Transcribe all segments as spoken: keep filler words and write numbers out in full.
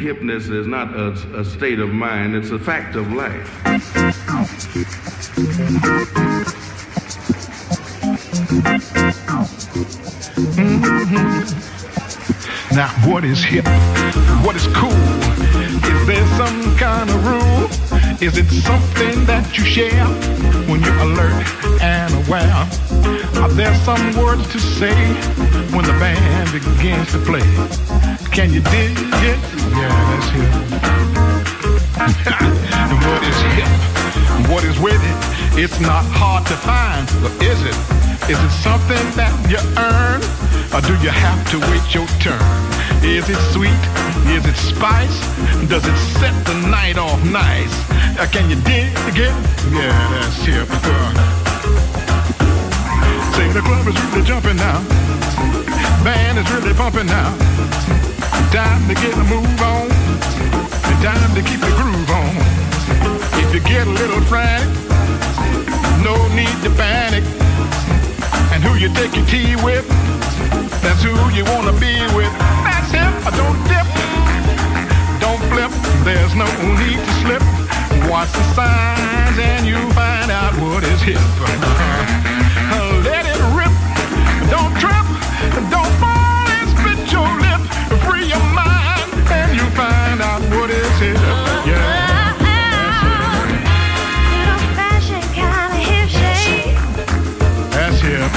Hipness is not a, a state of mind, it's a fact of life. Now what is hip? What is cool? Is there some kind of rule? Is it something that you share when you're alert and aware? There's some words to say when the band begins to play. Can you dig it? Yeah, that's hip. And what is hip? What is with it? It's not hard to find, but is it? Is it something that you earn? Or do you have to wait your turn? Is it sweet? Is it spice? Does it set the night off nice? Uh, can you dig it? Yeah, that's hip. The club is really jumping now. Band is really bumping now. Time to get a move on. Time to keep the groove on. If you get a little frantic, no need to panic. And who you take your tea with, that's who you wanna be with. That's him. Don't dip, don't flip. There's no need to slip. Watch the signs and you'll find out what is hip. Let it rip, don't trip, don't fall and spit your lip. Free your mind and you find out what is hip. Yeah. Good old fashioned kind of hip shake. That's hip.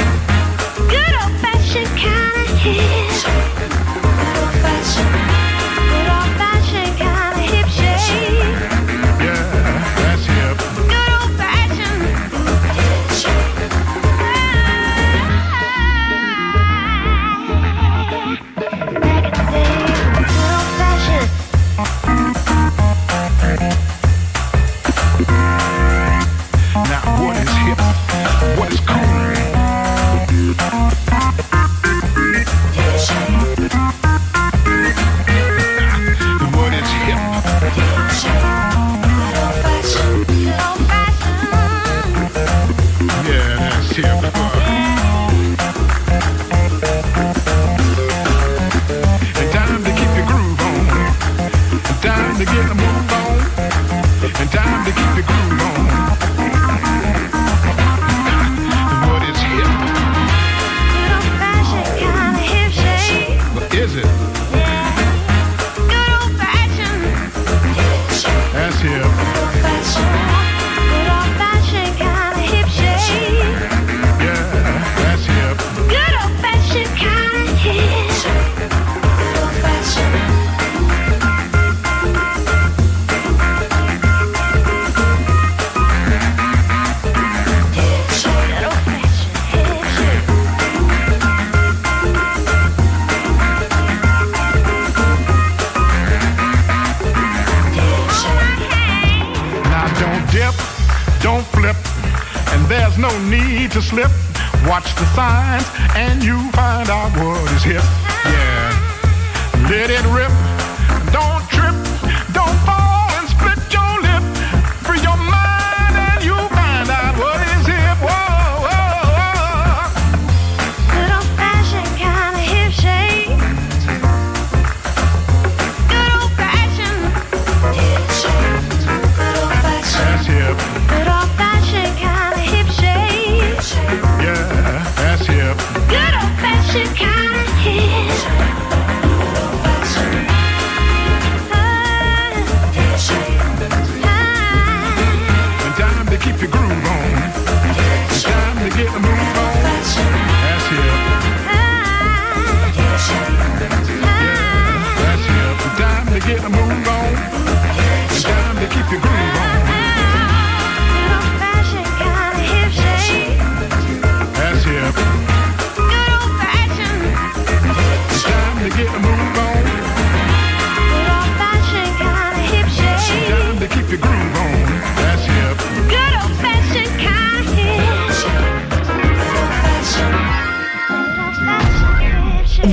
Good old fashioned kind of hip shake. Good old fashioned. Good old fashioned kind of hip shake. Yeah, that's hip. Good old fashioned hip shake.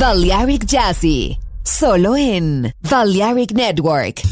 Balearic Jazzy, solo en Balearic Network.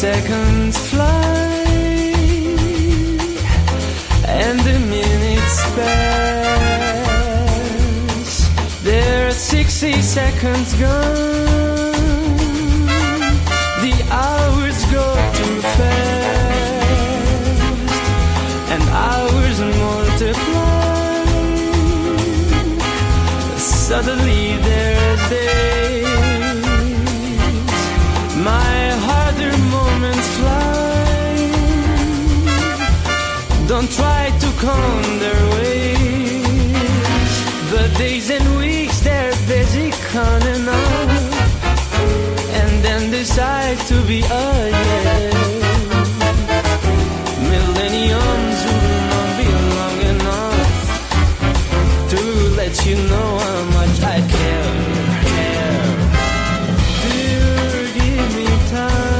seconds fly and the minutes pass. There are sixty seconds gone. The hours go too fast, and hours multiply. Suddenly there are days. My harder moments fly. Don't try to count their ways. The days and weeks they're busy counting on, and then decide to be a yeah. Millenniums will not be long enough to let you know how much I care. care. Dear, give me time.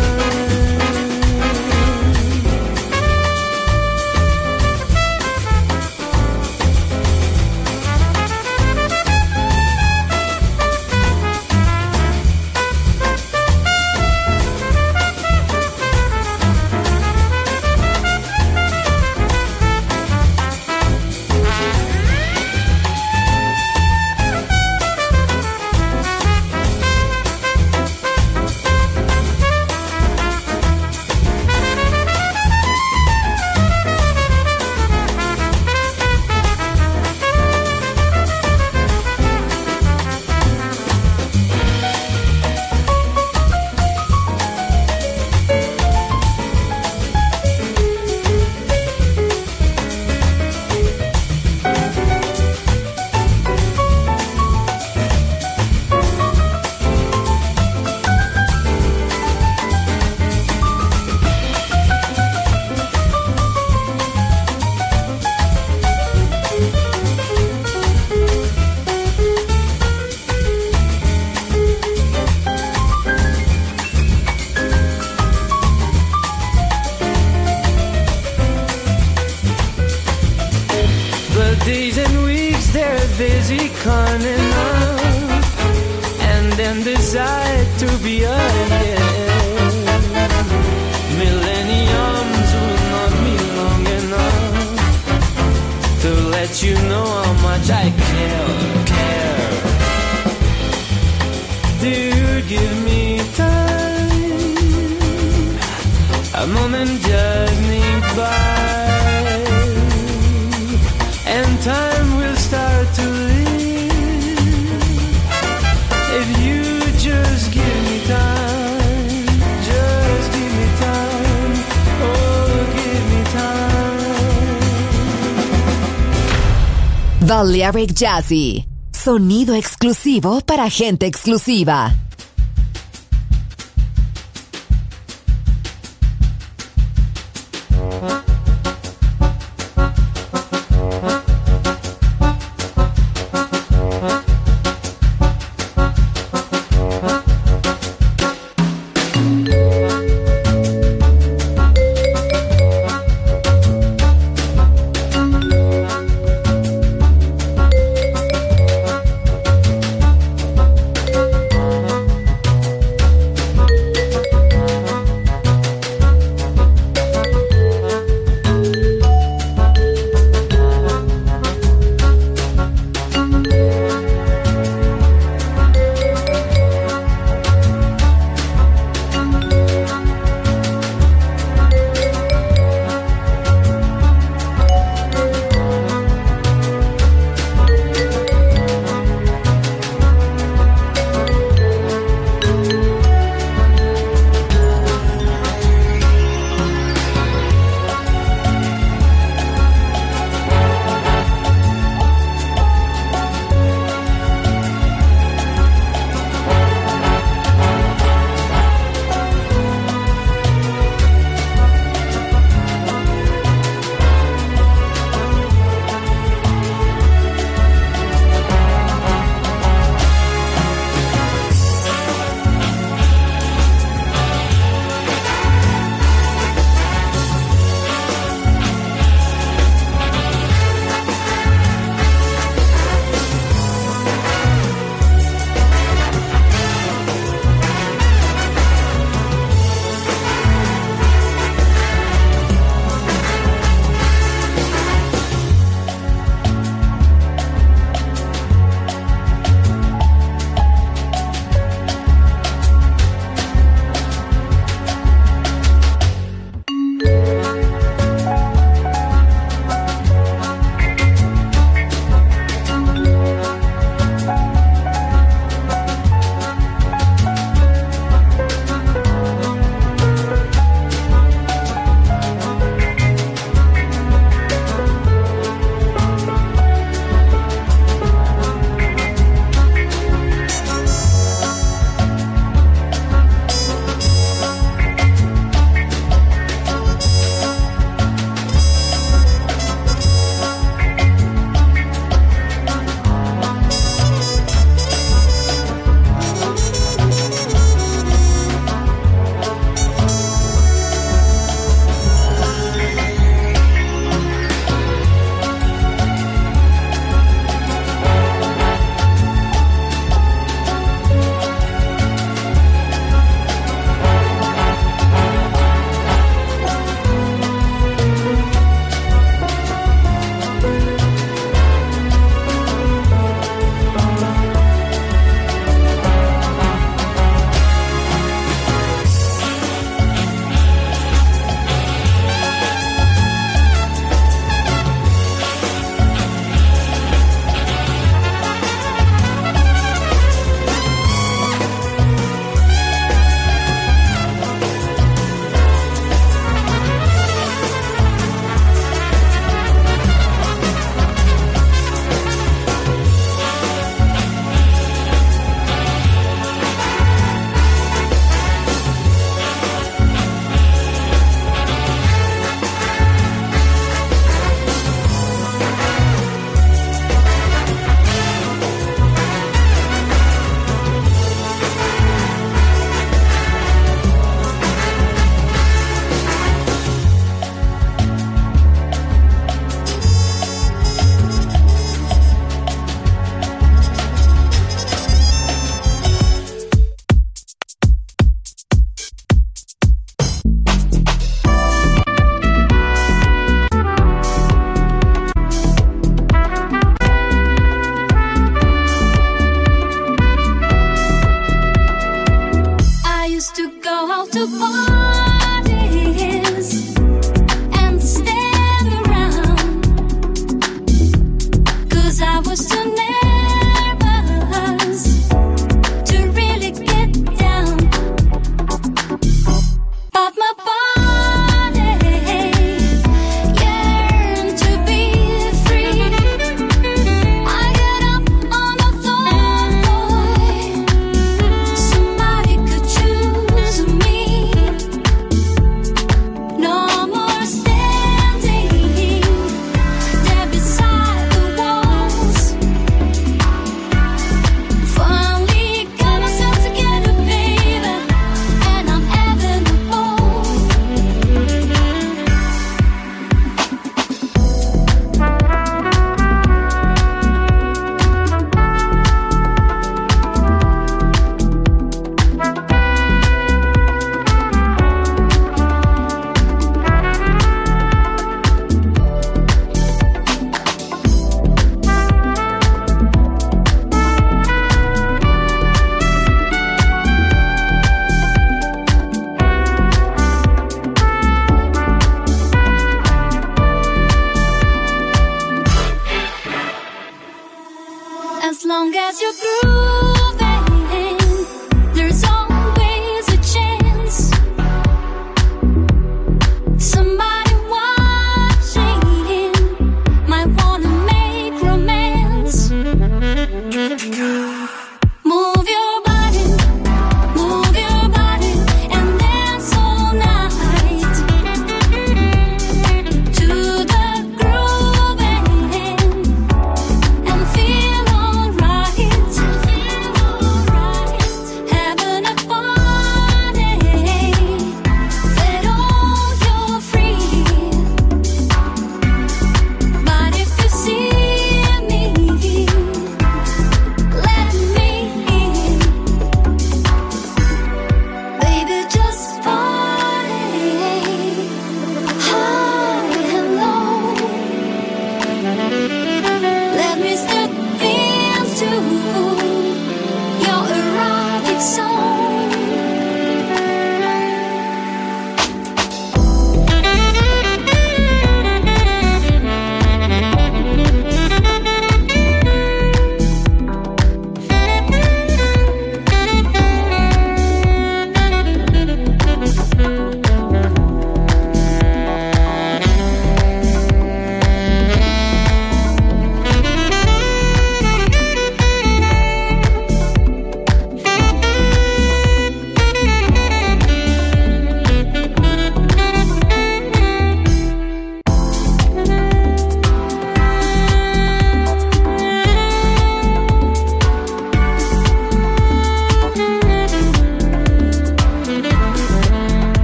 Balearic Jazzy, sonido exclusivo para gente exclusiva.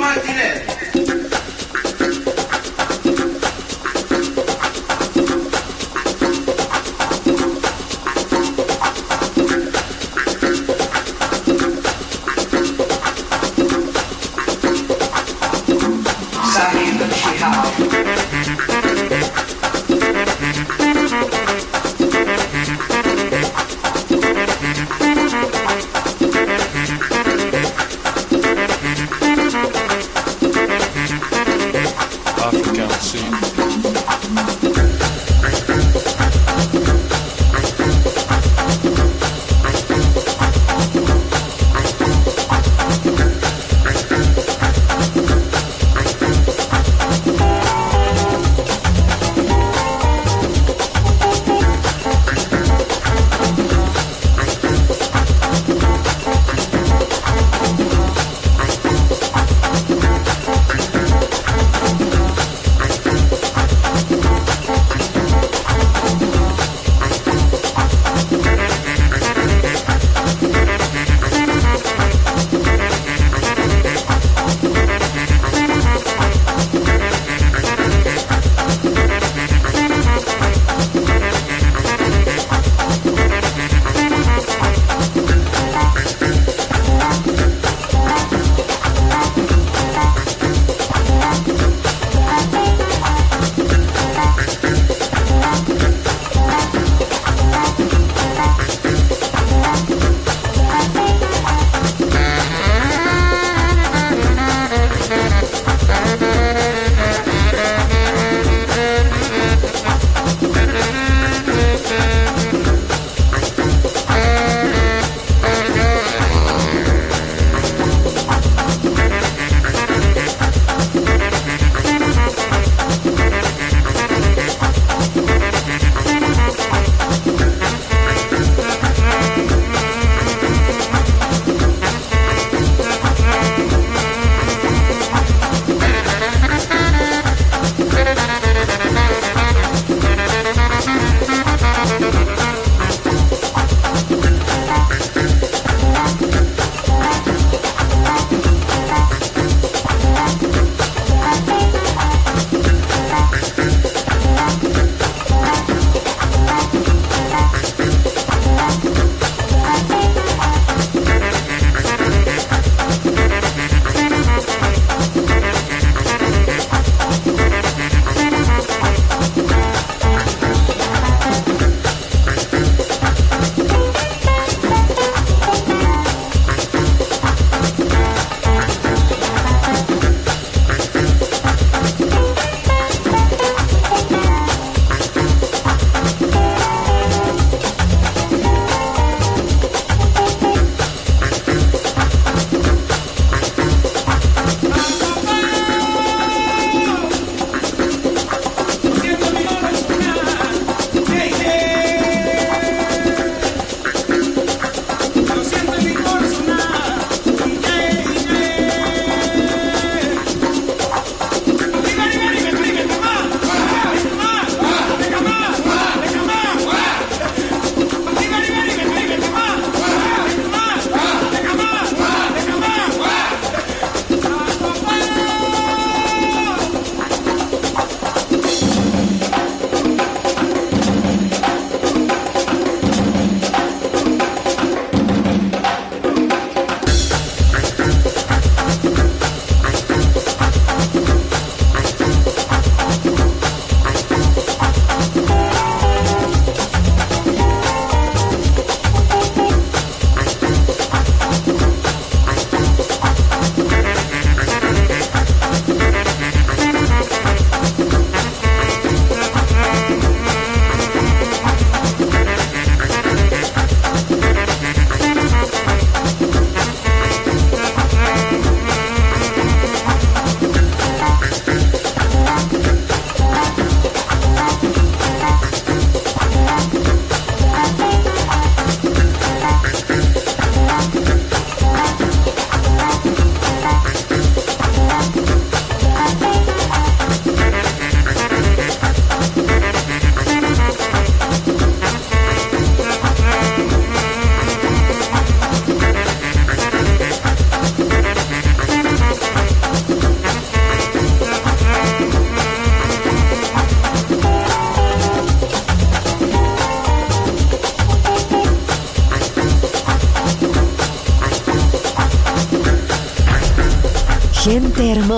Martinelli.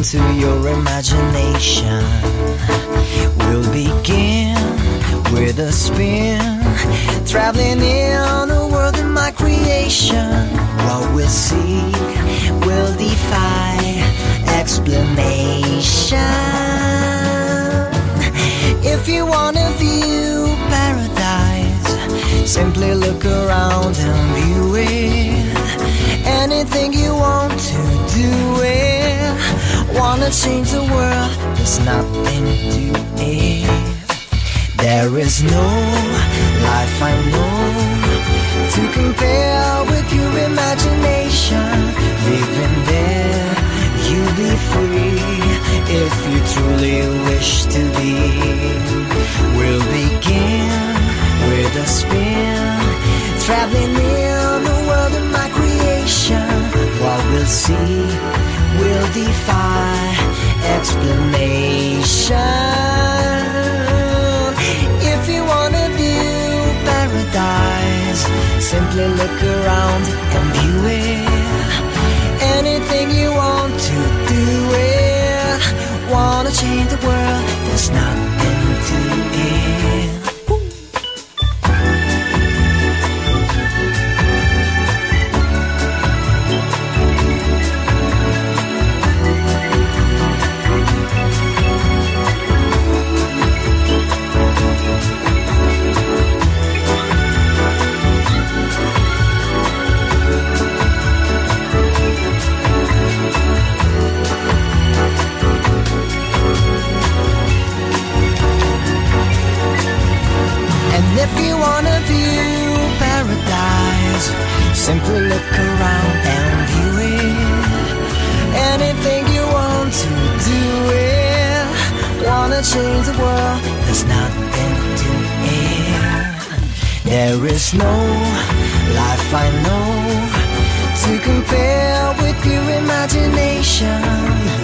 into your imagination. We'll begin with a spin, traveling in a world of my creation. What we'll see will defy explanation. If you want to view paradise, simply look around and view it. Anything you want to do it. Wanna change the world, there's nothing to it. There is no life I know to compare with your imagination. Living there, you'll be free if you truly wish to be. We'll begin with a spin, traveling in the world of my creation. What we'll see will defy explanation. If you wanna view paradise, simply look around and view it. Anything you want to do it. Wanna change the world, there's nothing to it. If you wanna view paradise, simply look around and view it. Anything you want to do it. Wanna change the world, there's nothing to it. There is no life I know to compare with your imagination.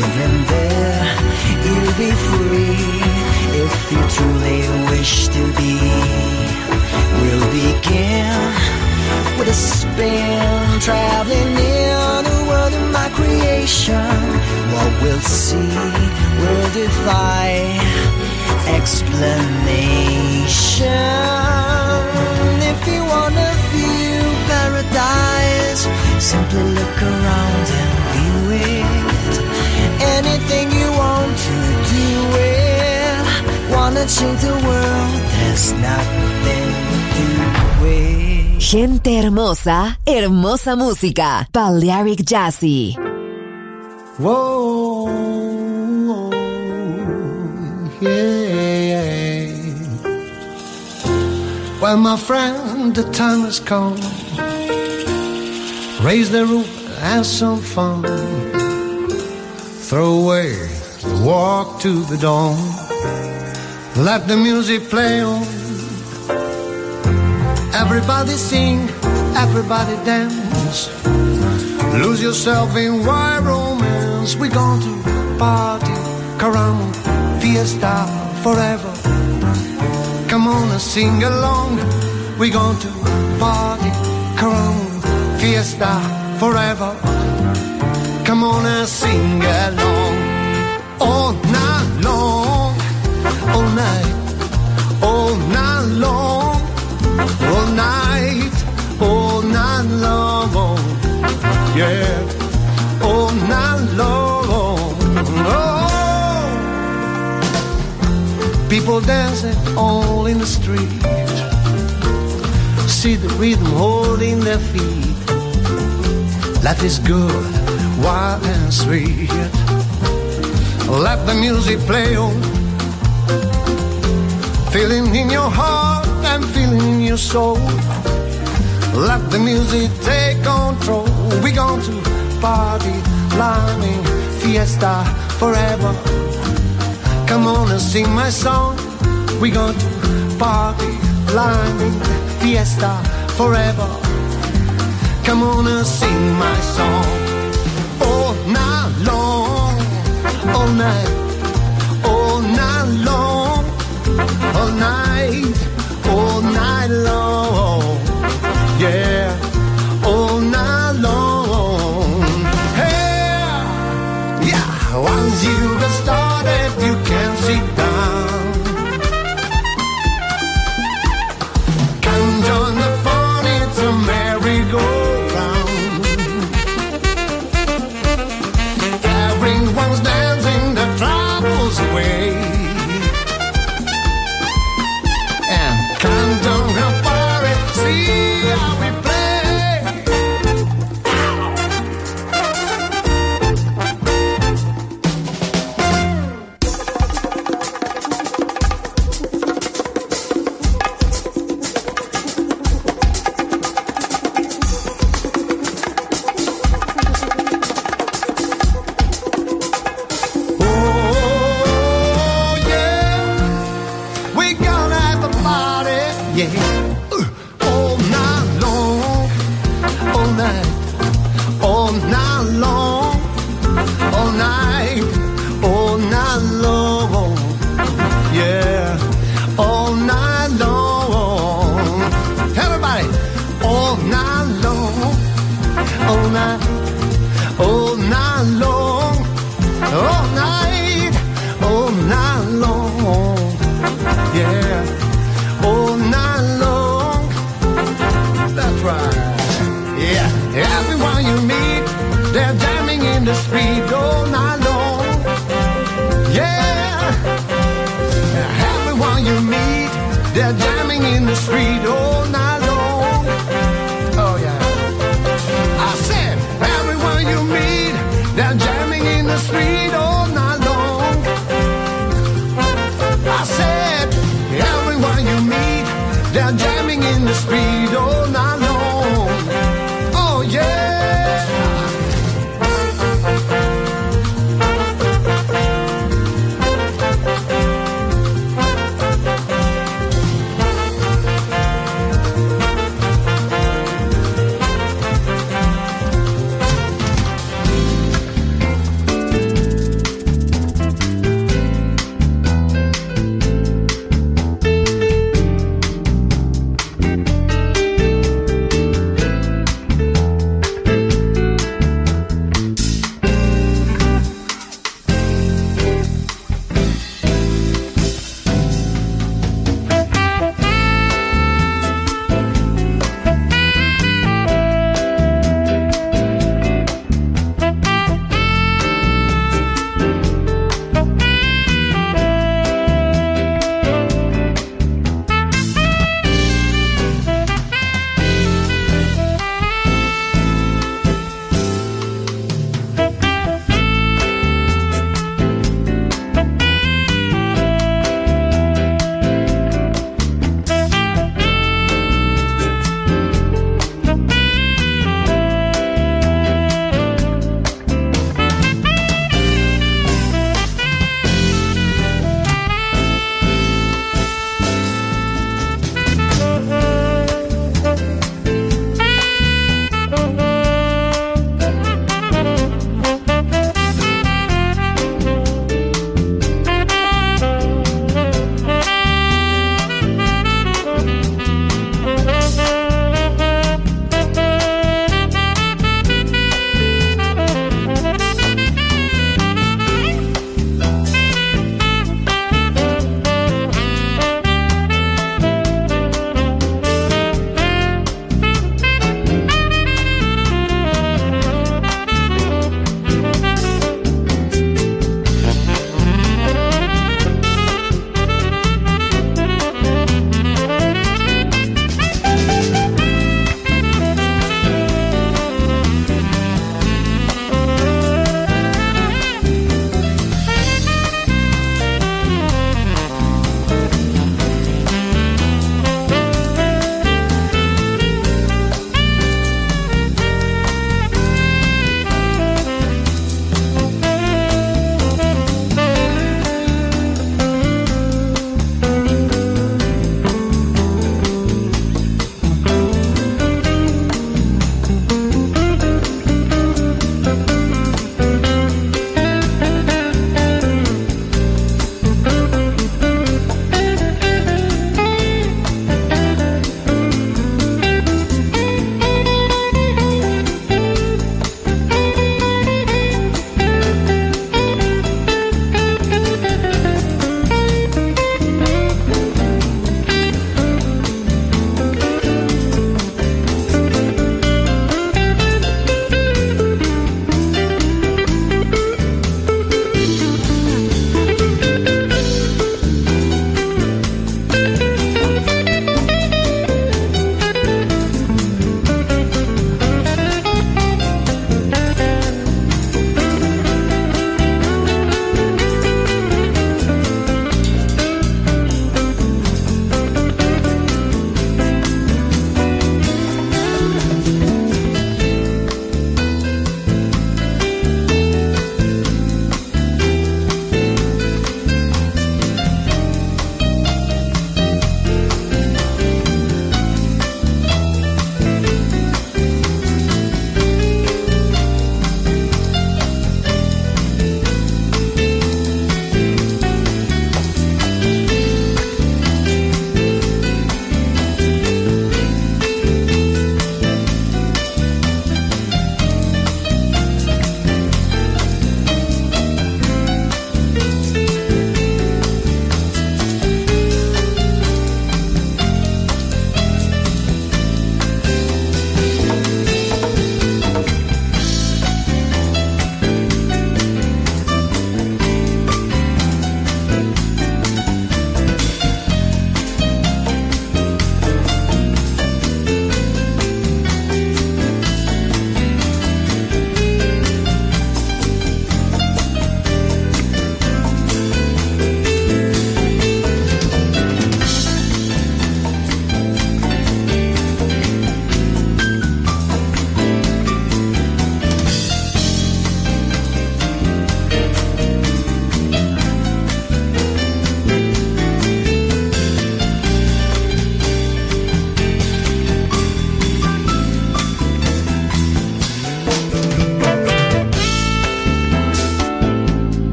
Living there, you'll be free if you truly wish to be. We'll begin with a spin, traveling in the world of my creation. What we'll see will defy explanation. If you wanna view paradise, simply look around and view it. Anything you want to do it. Wanna change the world, there's nothing to it. Gente hermosa, hermosa música. Balearic Jazzy. Whoa, yeah. Well, my friend, the time has come. Raise the roof, have some fun. Throw away the walk to the dawn. Let the music play on. Everybody sing, everybody dance. Lose yourself in wild romance. We're going to party, caramba, fiesta forever. Come on and sing along. We're going to party, caramba, fiesta forever. Come on and sing along all night long. All night, all night long, all night, all night long, yeah, all night long. Oh. People dancing all in the street, see the rhythm holding their feet. Life is good, wild and sweet. Let the music play on. Feeling in your heart and feeling in your soul. Let the music take control. We're going to party, climbing, fiesta forever. Come on and sing my song. We're going to party, climbing, fiesta forever. Come on and sing my song. All night long, all night, all night long. All night, all night long, yeah, all night long, hey, yeah. Once you get started, you can sit down. Count on the phone, it's a merry-go-round. Everyone's dancing the troubles away. And count on how far it, see how we play. They're jamming in the street, oh.